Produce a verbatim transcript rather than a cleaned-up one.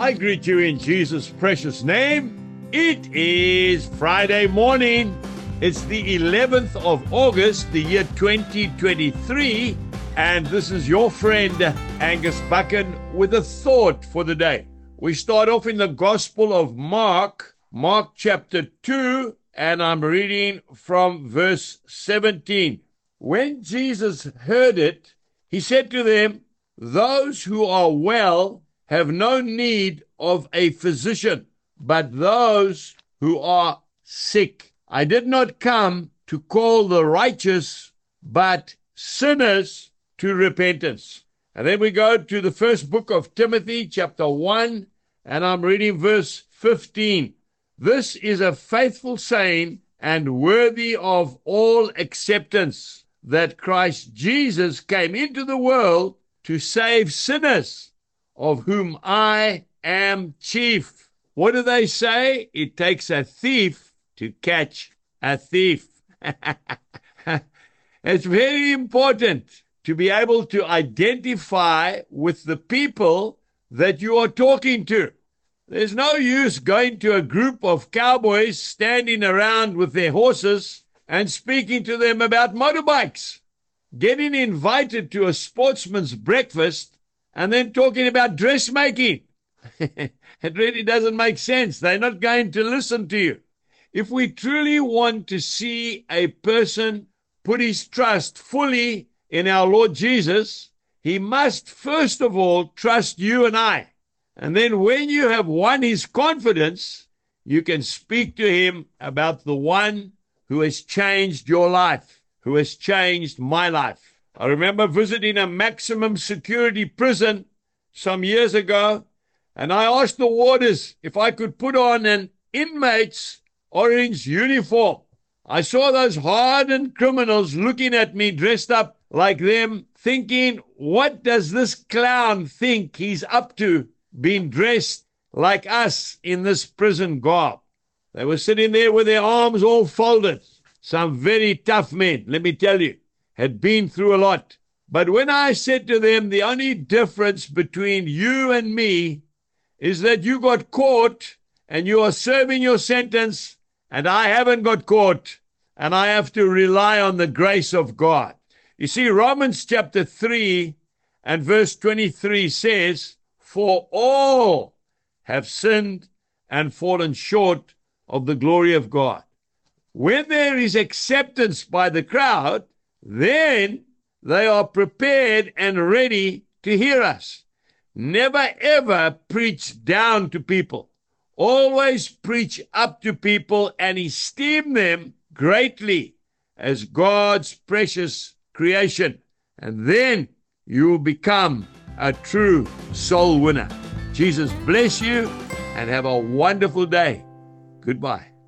I greet you in Jesus' precious name. It is Friday morning. It's the eleventh of August, the year twenty twenty-three. And this is your friend, Angus Buchan, with a thought for the day. We start off in the Gospel of Mark, Mark chapter two, and I'm reading from verse seventeen. When Jesus heard it, he said to them, "Those who are well have no need of a physician, but those who are sick. I did not come to call the righteous, but sinners to repentance." And then we go to the first book of Timothy, chapter one, and I'm reading verse fifteen. "This is a faithful saying and worthy of all acceptance, that Christ Jesus came into the world to save sinners, of whom I am chief." What do they say? It takes a thief to catch a thief. It's very important to be able to identify with the people that you are talking to. There's no use going to a group of cowboys standing around with their horses and speaking to them about motorbikes, getting invited to a sportsman's breakfast, and then talking about dressmaking. It really doesn't make sense. They're not going to listen to you. If we truly want to see a person put his trust fully in our Lord Jesus, he must first of all trust you and I. And then when you have won his confidence, you can speak to him about the one who has changed your life, who has changed my life. I remember visiting a maximum security prison some years ago, and I asked the warders if I could put on an inmate's orange uniform. I saw those hardened criminals looking at me dressed up like them, thinking, what does this clown think he's up to, being dressed like us in this prison garb? They were sitting there with their arms all folded. Some very tough men, let me tell you, had been through a lot. But when I said to them, the only difference between you and me is that you got caught and you are serving your sentence, and I haven't got caught, and I have to rely on the grace of God. You see, Romans chapter three and verse twenty-three says, "For all have sinned and fallen short of the glory of God." When there is acceptance by the crowd, then they are prepared and ready to hear us. Never ever preach down to people. Always preach up to people and esteem them greatly as God's precious creation. And then you will become a true soul winner. Jesus bless you and have a wonderful day. Goodbye.